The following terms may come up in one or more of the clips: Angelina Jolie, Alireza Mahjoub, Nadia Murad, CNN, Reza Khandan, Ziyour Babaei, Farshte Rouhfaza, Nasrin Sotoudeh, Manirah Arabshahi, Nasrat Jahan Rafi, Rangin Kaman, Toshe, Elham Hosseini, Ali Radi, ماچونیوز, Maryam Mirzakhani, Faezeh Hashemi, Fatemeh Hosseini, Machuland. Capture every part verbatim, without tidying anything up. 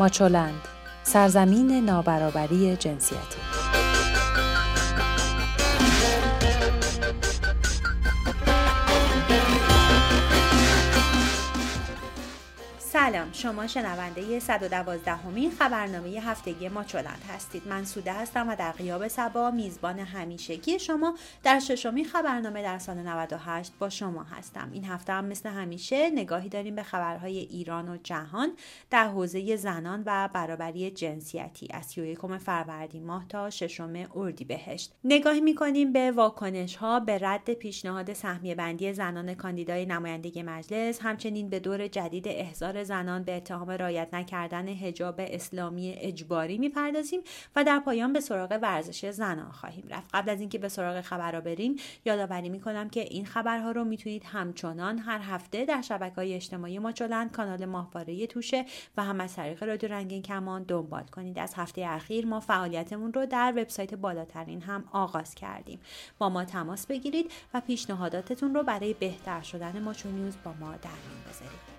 ماچولند، سرزمین نابرابری جنسیتی. سلام، شما شنونده صد و دوازدهمین خبرنامه هفتگی ماچولند هستید. من سوده هستم و در غیاب صبا میزبان همیشگی شما در ششمین خبرنامه در سال نود و هشت با شما هستم. این هفته هم مثل همیشه نگاهی داریم به خبرهای ایران و جهان در حوزه زنان و برابری جنسیتی از سی و یکم فروردین ماه تا ششم اردیبهشت. نگاهی می‌کنیم به واکنش‌ها به رد پیشنهاد سهمیه بندی زنان کاندیدای نمایندگی مجلس، همچنین به دور جدید احضار زنان به اتهام رعایت نکردن حجاب اسلامی اجباری میپردازیم و در پایان به سراغ ورزش زنان خواهیم رفت. قبل از اینکه به سراغ خبرها بریم، یادآوری میکنم که این خبرها رو میتونید همچنان هر هفته در شبکه‌های اجتماعی ماچولند، کانال ماهواره توشه و هم از طریق رادیو رنگین کمان دنبال کنید. از هفته اخیر ما فعالیتمون رو در وبسایت بالاترین هم آغاز کردیم. با ما تماس بگیرید و پیشنهاداتتون رو برای بهتر شدن ماچونیوز با ما در میون بذارید.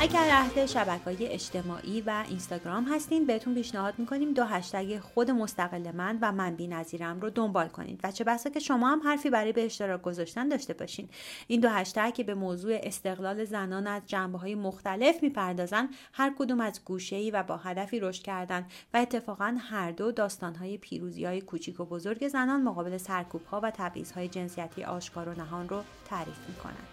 اگر اهل شبکه‌های اجتماعی و اینستاگرام هستین، بهتون پیشنهاد میکنیم دو هشتگ خود مستقل من و من بی‌نظیرم رو دنبال کنید و چه بسا که شما هم حرفی برای به اشتراک گذاشتن داشته باشین. این دو هشتگ که به موضوع استقلال زنان از جنبه‌های مختلف میپردازن، هر کدوم از گوشه‌ای و با هدفی رشد کردن و اتفاقا هر دو داستان‌های پیروزی‌های کوچیک و بزرگ زنان مقابل سرکوب‌ها و تبعیض‌های جنسیتی آشکار و نهان رو تعریف میکنند.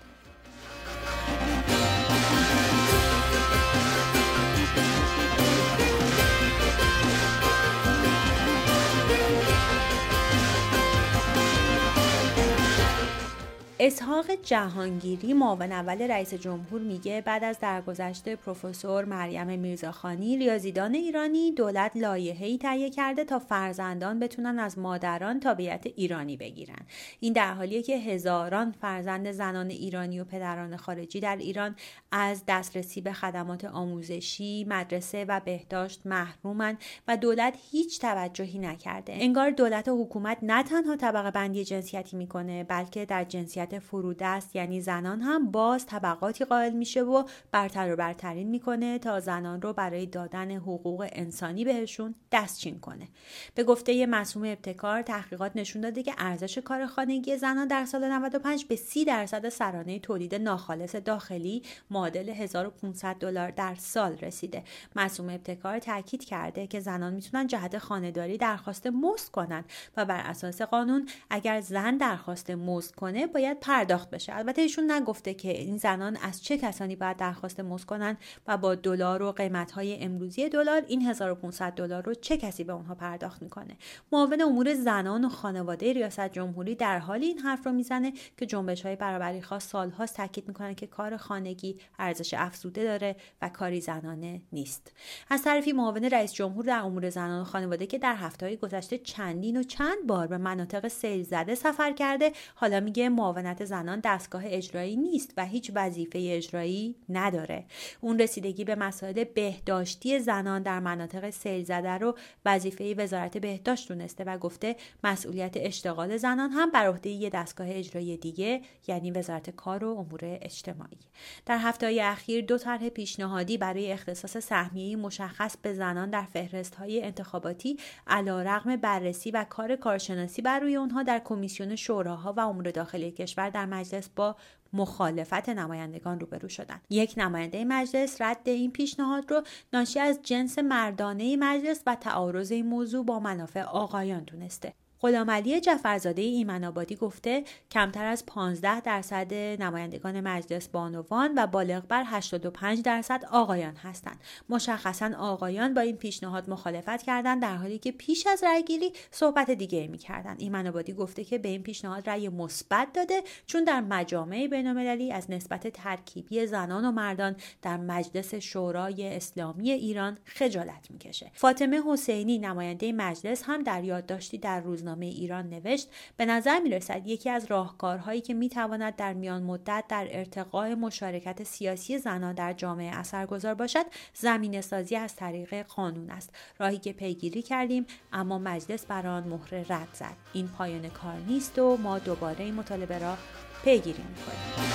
اسحاق جهانگیری، معاون اول رئیس جمهور، میگه بعد از درگذشت پروفسور مریم میرزاخانی، ریاضیدان ایرانی، دولت لایحه‌ای تهیه کرده تا فرزندان بتونن از مادران تابعیت ایرانی بگیرن. این در حالیه که هزاران فرزند زنان ایرانی و پدران خارجی در ایران از دسترسی به خدمات آموزشی، مدرسه و بهداشت محرومن و دولت هیچ توجهی نکرده. انگار دولت و حکومت نه تنها طبقه بندی جنسیتی میکنه، بلکه در جنسیت فرودست، یعنی زنان، هم باز طبقاتی قائل میشه و برتر و برترین میکنه تا زنان رو برای دادن حقوق انسانی بهشون دستچین کنه. به گفته معصومه ابتکار، تحقیقات نشون داده که ارزش کار خانگی زنان در سال نود و پنج به سی درصد سرانه تولید ناخالص داخلی معادل هزار و پانصد دلار در سال رسیده. معصومه ابتکار تاکید کرده که زنان میتونن جهت خانه‌داری درخواست مزد کنن و بر اساس قانون اگر زن درخواست مزد کنه باید پرداخت بشه. البته ایشون نگفته که این زنان از چه کسانی باید درخواست مزد کنن و با دلار و قیمت‌های امروزی دلار این هزار و پانصد دلار رو چه کسی به اونها پرداخت میکنه. معاون امور زنان و خانواده ریاست جمهوری در حالی این حرف رو میزنه که جنبش‌های برابری‌خواه سال‌هاست تاکید میکنن که کار خانگی ارزش افزوده داره و کاری زنانه نیست. از طرفی معاون رئیس جمهور در امور زنان و خانواده که در هفته‌های گذشته چندین و چند بار به مناطق سیل‌زده سفر کرده، حالا میگه معاونت زنان دستگاه اجرایی نیست و هیچ وظیفه اجرایی نداره. اون رسیدگی به مسائل بهداشتی زنان در مناطق سیل‌زده رو وظیفه وزارت بهداشت دونسته و گفته مسئولیت اشتغال زنان هم بر عهده یه دستگاه اجرایی دیگه، یعنی وزارت کار و امور اجتماعی. در هفته‌های اخیر دو طرح پیشنهادی برای اختصاص سهمیه مشخص به زنان در فهرست‌های انتخاباتی علیرغم بررسی و کار کارشناسی بر روی اونها در کمیسیون شوراها و امور داخلی کشور در مجلس با مخالفت نمایندگان روبرو شدند. یک نماینده مجلس رد این پیشنهاد رو ناشی از جنس مردانه مجلس و تعارض این موضوع با منافع آقایان دونسته. غلامعلی جفرزاده ایمان‌آبادی گفته کمتر از پانزده درصد نمایندگان مجلس بانوان و بالغ بر هشتاد و پنج درصد آقایان هستند. مشخصاً آقایان با این پیشنهاد مخالفت کردند، در حالی که پیش از رأی‌گیری صحبت دیگه‌ای می‌کردند. ایمان‌آبادی گفته که به این پیشنهاد رأی مثبت داده، چون در مجامع بین‌المللی از نسبت ترکیبی زنان و مردان در مجلس شورای اسلامی ایران خجالت می‌کشه. فاطمه حسینی، نماینده مجلس، هم در یادداشتی در روزنامه روزنامه ایران نوشت: به نظر می‌رسد یکی از راهکارهایی که می‌تواند در میان مدت در ارتقای مشارکت سیاسی زنان در جامعه اثرگذار باشد، زمینه‌سازی از طریق قانون است. راهی که پیگیری کردیم اما مجلس بر آن مهر رد زد. این پایان کار نیست و ما دوباره این مطالبه را پیگیری می‌کنیم.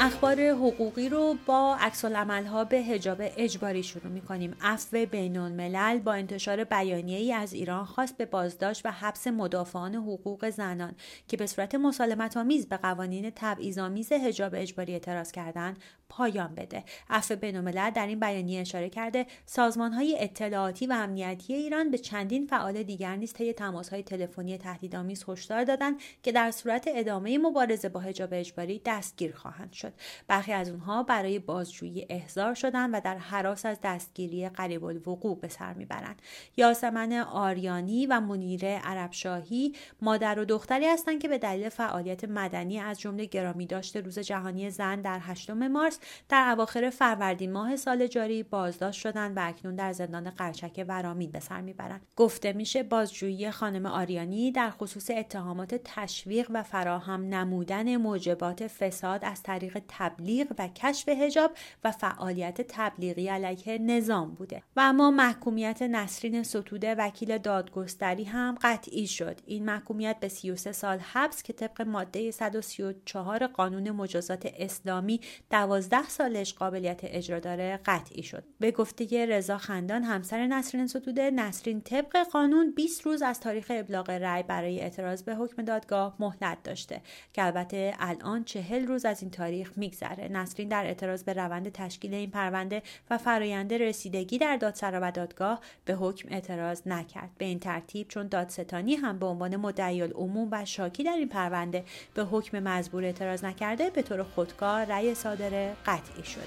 اخبار حقوقی رو با عکس‌العمل‌ها به حجاب اجباری شروع می‌کنیم. عفو بین‌الملل با انتشار بیانیه‌ای از ایران خواست به بازداشت و حبس مدافعان حقوق زنان که به صورت مسالمت‌آمیز به قوانین تبعیض‌آمیز حجاب اجباری اعتراض کردند پایان بده. عفو بین‌الملل در این بیانیه اشاره کرده سازمان‌های اطلاعاتی و امنیتی ایران به چندین فعال دیگر نیز طی تماس‌های تلفنی تهدیدآمیز هشدار دادند که در صورت ادامه مبارزه با حجاب اجباری دستگیر خواهند شد. برخی از اونها برای بازجویی احضار شدن و در هراس از دستگیری قریب الوقوع به سر میبرند. یاسمین آریانی و منیره عربشاهی مادر و دختری هستند که به دلیل فعالیت مدنی از جمله گرامیداشت روز جهانی زن در هشتم مارس در اواخر فروردین ماه سال جاری بازداشت شدند و اکنون در زندان قرچک ورامین به سر میبرند. گفته میشه بازجویی خانم آریانی در خصوص اتهامات تشویق و فراهم نمودن موجبات فساد از طریق تبلیغ و کشف حجاب و فعالیت تبلیغی علیه نظام بوده. و اما محکومیت نسرین ستوده وکیل دادگستری هم قطعی شد. این محکومیت به سی و سه سال حبس که طبق ماده صد و سی و چهار قانون مجازات اسلامی دوازده سالش قابلیت اجرا داره قطعی شد. به گفته رضا خندان همسر نسرین ستوده، نسرین طبق قانون بیست روز از تاریخ ابلاغ رأی برای اعتراض به حکم دادگاه مهلت داشته که البته الان چهل روز از این تاریخ میگذره. نسرین در اعتراض به روند تشکیل این پرونده و فرآیند رسیدگی در دادسرا و دادگاه به حکم اعتراض نکرد. به این ترتیب چون دادستانی هم به عنوان مدعی العموم و شاکی در این پرونده به حکم مزبور اعتراض نکرده، به طور خودکار رأی صادره قطعی شده.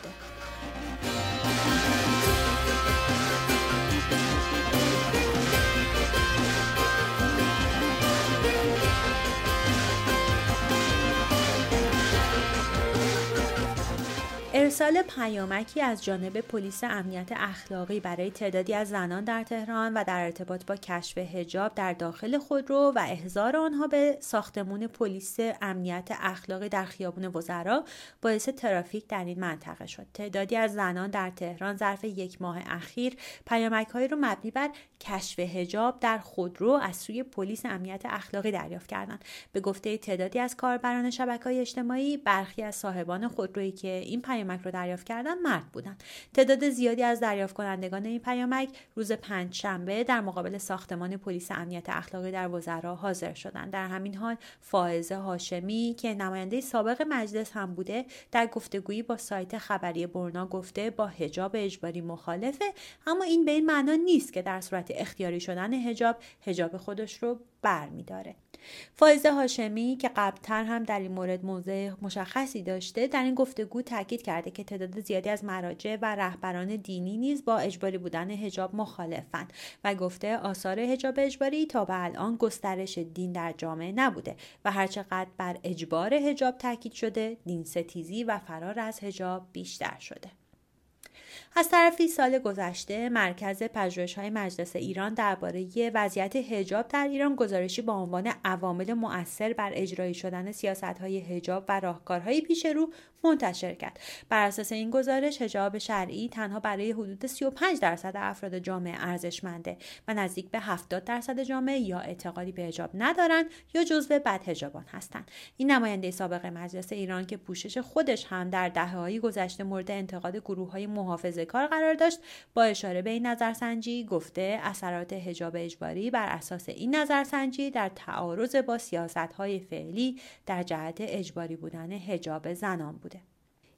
ارسال پیامکی از جانب پلیس امنیت اخلاقی برای تعدادی از زنان در تهران و در ارتباط با کشف حجاب در داخل خودرو و احضار آنها به ساختمان پلیس امنیت اخلاقی در خیابان وزرا باعث ترافیک در این منطقه شد. تعدادی از زنان در تهران ظرف یک ماه اخیر پیامک‌هایی را مبنی بر کشف حجاب در خودرو از سوی پلیس امنیت اخلاقی دریافت کردند. به گفته تعدادی از کاربران شبکه‌های اجتماعی، برخی از صاحبان خودرویی که این پیامک رو دریافت کردن مرد بودند. تعداد زیادی از دریافت کنندگان این پیامک روز پنج شنبه در مقابل ساختمان پلیس امنیت اخلاقی در وزرا حاضر شدند. در همین حال فائزه هاشمی که نماینده سابق مجلس هم بوده، در گفتگویی با سایت خبری برنا گفته با حجاب اجباری مخالفه، اما این به این معنا نیست که در صورت اختیاری شدن حجاب حجاب خودش رو برمی‌داره. فائزه هاشمی که قبلتر هم در این مورد موضع مشخصی داشته، در این گفتگو تاکید کرده که تعداد زیادی از مراجع و رهبران دینی نیز با اجباری بودن حجاب مخالفند و گفته آثار حجاب اجباری تا به الان گسترش دین در جامعه نبوده و هرچقدر بر اجبار حجاب تاکید شده، دین ستیزی و فرار از حجاب بیشتر شده. از طرفی سال گذشته مرکز پژوهش‌های مجلس ایران درباره وضعیت حجاب در ایران گزارشی با عنوان عوامل مؤثر بر اجرایی شدن سیاست‌های حجاب و راهکارهای پیش رو منتشر کرد. بر اساس این گزارش حجاب شرعی تنها برای حدود سی و پنج درصد افراد جامعه ارزشمنده و نزدیک به هفتاد درصد جامعه یا اعتقادی به حجاب ندارند یا جزو بدحجابان هستند. این نماینده سابق مجلس ایران که پوشش خودش هم در دهه‌های گذشته مورد انتقاد گروه‌های محافظه کار قرار داشت، با اشاره به این نظرسنجی گفته اثرات حجاب اجباری بر اساس این نظرسنجی در تعارض با سیاست‌های فعلی در جهت اجباری بودن حجاب زنان بوده.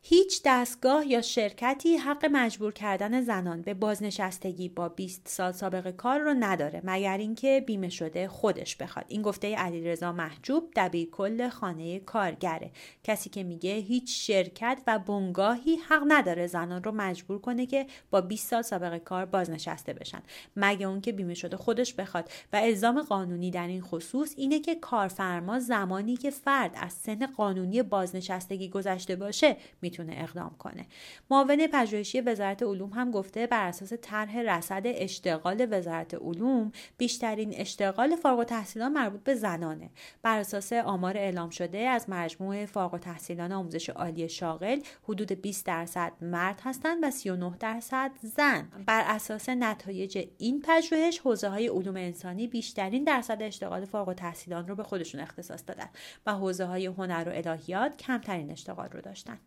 هیچ دستگاه یا شرکتی حق مجبور کردن زنان به بازنشستگی با بیست سال سابقه کار رو نداره، مگر اینکه بیمه شده خودش بخواد. این گفته علیرضا محجوب، دبیرکل خانه کارگره، کسی که میگه هیچ شرکت و بنگاهی حق نداره زنان رو مجبور کنه که با بیست سال سابقه کار بازنشسته بشن، مگر اونکه بیمه شده خودش بخواد. و الزام قانونی در این خصوص اینه که کارفرما زمانی که فرد از سن قانونی بازنشستگی گذشته باشه میتونه اقدام کنه. معاون پژوهشی وزارت علوم هم گفته بر اساس طرح رصد اشتغال وزارت علوم بیشترین اشتغال فارغ التحصیلان مربوط به زنانه. بر اساس آمار اعلام شده از مجموع فارغ التحصیلان آموزش عالی شاغل حدود بیست درصد مرد هستند و سی و نه درصد زن. بر اساس نتایج این پژوهش حوزه‌های علوم انسانی بیشترین درصد اشتغال فارغ التحصیلان رو به خودشون اختصاص دادن و حوزه‌های هنر و الهیات کمترین اشتغال رو داشتن.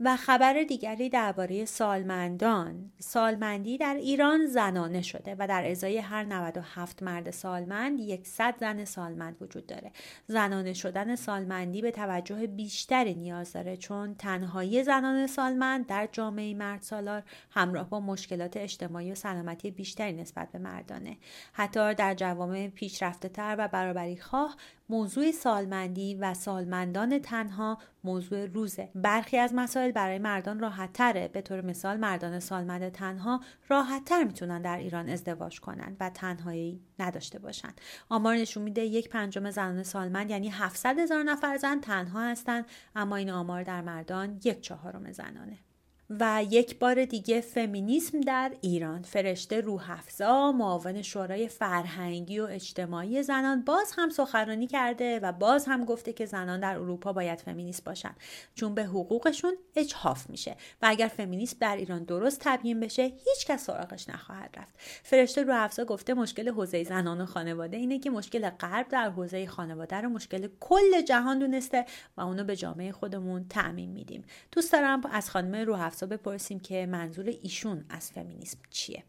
و خبر دیگری درباره سالمندان. سالمندی در ایران زنانه شده و در ازای هر نود و هفت مرد سالمند صد زن سالمند وجود داره. زنانه شدن سالمندی به توجه بیشتری نیاز داره، چون تنهایی زنان سالمند در جامعه مرد سالار همراه با مشکلات اجتماعی و سلامتی بیشتری نسبت به مردانه. حتی در جوامع پیشرفته تر و برابری خواه موضوع سالمندی و سالمندان تنها موضوع روزه. برخی از مسائل برای مردان راحت تره. به طور مثال مردان سالمند تنها راحت تر میتونن در ایران ازدواج کنن و تنهایی نداشته باشن. آمار نشون میده یک پنجم زنان سالمند، یعنی هفتصد هزار نفر زن، تنها هستن، اما این آمار در مردان یک چهارم زنانه. و یک بار دیگه فمینیسم در ایران. فرشته روحفزا، معاون شورای فرهنگی و اجتماعی زنان، باز هم سخنرانی کرده و باز هم گفته که زنان در اروپا باید فمینیست باشن، چون به حقوقشون اجحاف میشه و اگر فمینیسم در ایران درست تبیین بشه هیچ کس سراغش نخواهد رفت. فرشته روحفزا گفته مشکل حوزه زنان و خانواده اینه که مشکل غرب در حوزه خانواده رو مشکل کل جهان دونسته و اونو به جامعه خودمون تعمیم میدیم. دوست دارم از خانم روحفزا بپرسیم که منظور ایشون از فمینیسم چیه.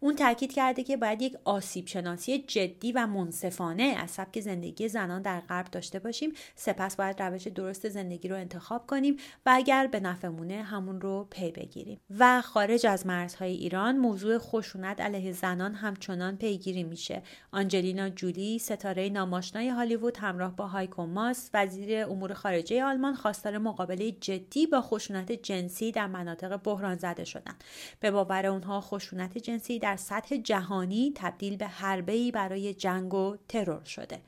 اون تاکید کرده که باید یک آسیب شناسی جدی و منصفانه از سبک زندگی زنان در غرب داشته باشیم، سپس باید روش درست زندگی رو انتخاب کنیم و اگر به نفعمونه همون رو پی بگیریم. و خارج از مرزهای ایران موضوع خشونت علیه زنان همچنان پیگیری میشه. آنجلینا جولی، ستاره ناماشنای هالیوود، همراه با هایکو ماس وزیر امور خارجه آلمان خواستار مقابله جدی با خشونت جنسی در مناطق بحران زده شدن. به باور اونها خشونت جنسی در سطح جهانی تبدیل به حربه‌ای برای جنگ و ترور شده.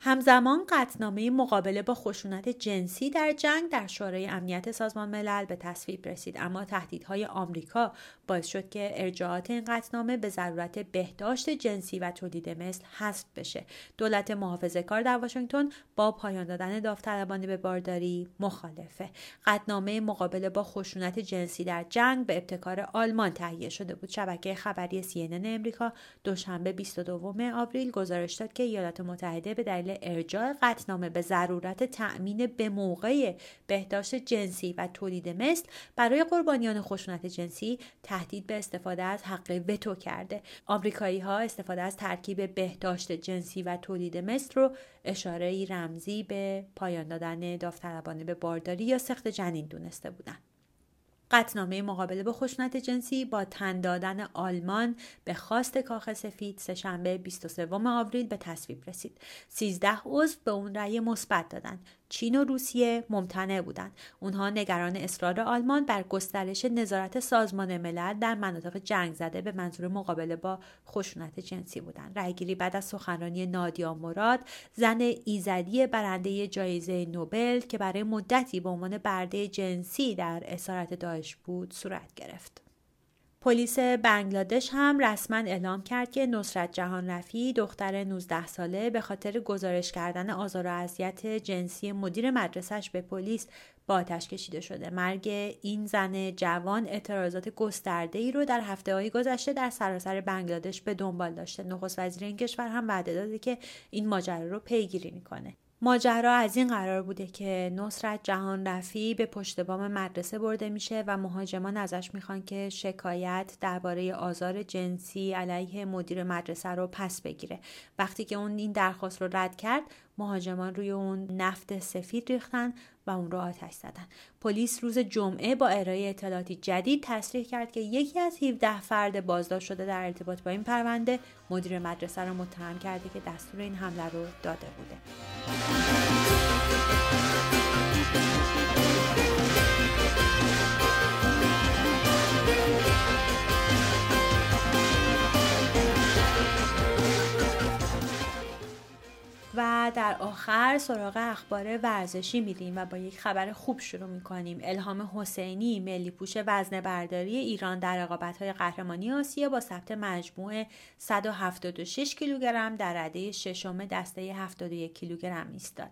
همزمان قطعنامه مقابله با خشونت جنسی در جنگ در شورای امنیت سازمان ملل به تصویب رسید، اما تهدیدهای آمریکا باعث شد که ارجاعات این قطعنامه به ضرورت بهداشت جنسی و تولید مثل حذف بشه. دولت محافظه‌کار در واشنگتن با پایان دادن داوطلبانه به بارداری مخالفه. قطعنامه مقابله با خشونت جنسی در جنگ به ابتکار آلمان تهیه شده بود. شبکه خبری سی ان ان امریکا دوشنبه بیست و دوم آوریل گزارش داد که ایالات متحده به دلیل ارجاع قطعنامه به ضرورت تأمین به موقع بهداشت جنسی و تولید مثل برای قربانیان خشونت جنسی تهدید به استفاده از حق وتو کرده. آمریکایی ها استفاده از ترکیب بهداشت جنسی و تولید مثل رو اشاره‌ای رمزی به پایان دادن داوطلبانه به بارداری یا سقط جنین دونسته بودند. قطعنامه مقابله با خشونت جنسی با تن دادن آلمان به خواست کاخ سفید سه‌شنبه بیست و سوم آوریل به تصویب رسید. سیزده عضو به اون رأی مثبت دادند. چین و روسیه ممتنع بودند. اونها نگران اصرار آلمان بر گسترش نظارت سازمان ملل در مناطق جنگ زده به منظور مقابله با خشونت جنسی بودند. رأیگیری بعد از سخنرانی نادیا مراد، زن ایزدی برنده جایزه نوبل که برای مدتی به عنوان برده جنسی در اسارت داعش بود، صورت گرفت. پلیس بنگلادش هم رسما اعلام کرد که نصرت جهان رفی، دختر نوزده ساله، به خاطر گزارش کردن آزار و اذیت جنسی مدیر مدرسه‌اش به پلیس با آتش کشیده شده. مرگ این زن جوان اعتراضات گسترده‌ای رو در هفته‌های گذشته در سراسر بنگلادش به دنبال داشته. نخست وزیر این کشور هم وعده داده که این ماجرا رو پیگیری می‌کنه. ماجرا از این قرار بوده که نصرت جهان رفی به پشت بام مدرسه برده میشه و مهاجمان ازش میخوان که شکایت درباره آزار جنسی علیه مدیر مدرسه رو پس بگیره. وقتی که اون این درخواست رو رد کرد، مهاجمان روی اون نفت سفید ریختن و اون رو آتش زدن. پلیس روز جمعه با ارائه اطلاعاتی جدید تصریح کرد که یکی از هفده فرد بازداشت شده در ارتباط با این پرونده مدیر مدرسه را متهم کرده که دستور این حمله رو داده بوده. و در آخر سراغ اخبار ورزشی میریم و با یک خبر خوب شروع میکنیم. الهام حسینی ملی‌پوش وزنه‌برداری ایران در رقابت‌های قهرمانی آسیا با ثبت مجموع صد و هفتاد و شش کیلوگرم در رده ششم دسته هفتاد و یک کیلوگرم ایستاد.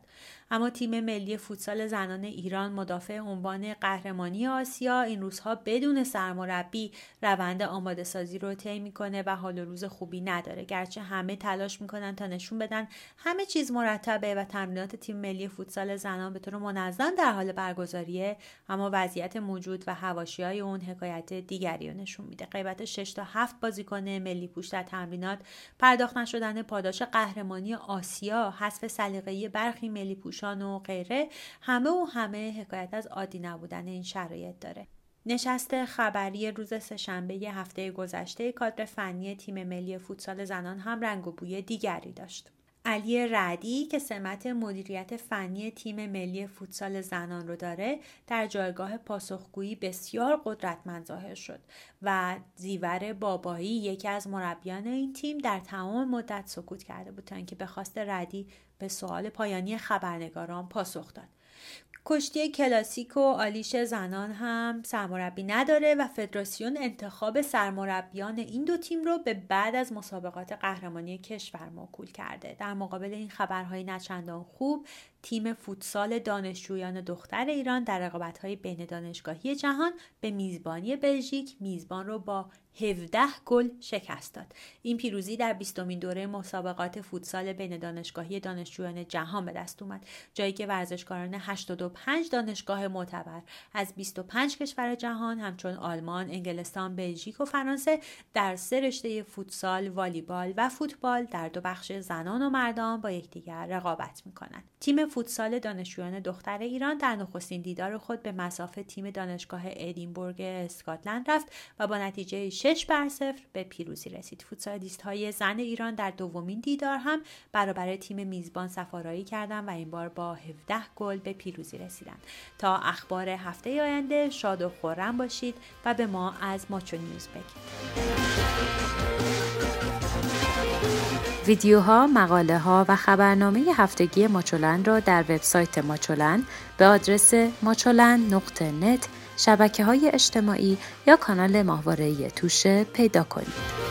اما تیم ملی فوتسال زنان ایران مدافع عنوان قهرمانی آسیا این روزها بدون سرمربی روند آماده سازی رو طی میکنه و حال و روز خوبی نداره، گرچه همه تلاش میکنن تا نشون بدن همه چیز مرتبه و تمرینات تیم ملی فوتسال زنان به طور منظم در حال برگزاریه، اما وضعیت موجود و حواشی‌های اون حکایت دیگری رو نشون میده. غیبت شش تا هفت بازیکن ملی پوش در تمرینات، پرداخت نشدن پاداش قهرمانی آسیا، حذف سلیقه‌ای برخی ملی پوشان و غیره، همه و همه حکایت از عادی نبودن این شرایط داره. نشست خبری روز سه‌شنبه هفته گذشته کادر فنی تیم ملی فوتسال زنان هم رنگ و بوی دیگری داشت. علی رادی که سمت مدیریت فنی تیم ملی فوتسال زنان رو داره در جایگاه پاسخگویی بسیار قدرتمند ظاهر شد و زیور بابایی یکی از مربیان این تیم در تمام مدت سکوت کرده بود تا اینکه به خواست رادی به سوال پایانی خبرنگاران پاسخ داد. کشتی کلاسیک و آلیش زنان هم سرمربی نداره و فدراسیون انتخاب سرمربیان این دو تیم رو به بعد از مسابقات قهرمانی کشور موکول کرده. در مقابل این خبرهای نچندان خوب، تیم فوتسال دانشجویان دختر ایران در رقابت‌های بین دانشگاهی جهان به میزبانی بلژیک میزبان رو با هفده گل شکست داد. این پیروزی در بیستمین دوره مسابقات فوتسال بین دانشگاهی دانشجویان جهان به دست اومد، جایی که ورزشکاران هشتاد و پنج دانشگاه معتبر از بیست و پنج کشور جهان همچون آلمان، انگلستان، بلژیک و فرانسه در سه رشته فوتسال، والیبال و فوتبال در دو بخش زنان و مردان با یکدیگر رقابت می‌کنند. تیم فوتسال دانشجویان دختر ایران در نخستین دیدار خود به مصاف تیم دانشگاه ادینبورگ اسکاتلند رفت و با نتیجه شش بر صفر به پیروزی رسید. فوتسالیست های زن ایران در دومین دیدار هم برابر تیم میزبان سفارایی کردند و این بار با هفده گل به پیروزی رسیدند. تا اخبار هفته آینده شاد و خورم باشید و به ما از ماچونیوز بگید. ویدیوها، مقاله ها و خبرنامه هفتگی ماچولند را در وبسایت ماچولند به آدرس ماچولند نقطه نت، شبکه‌های اجتماعی یا کانال ماهواره‌ای توشه پیدا کنید.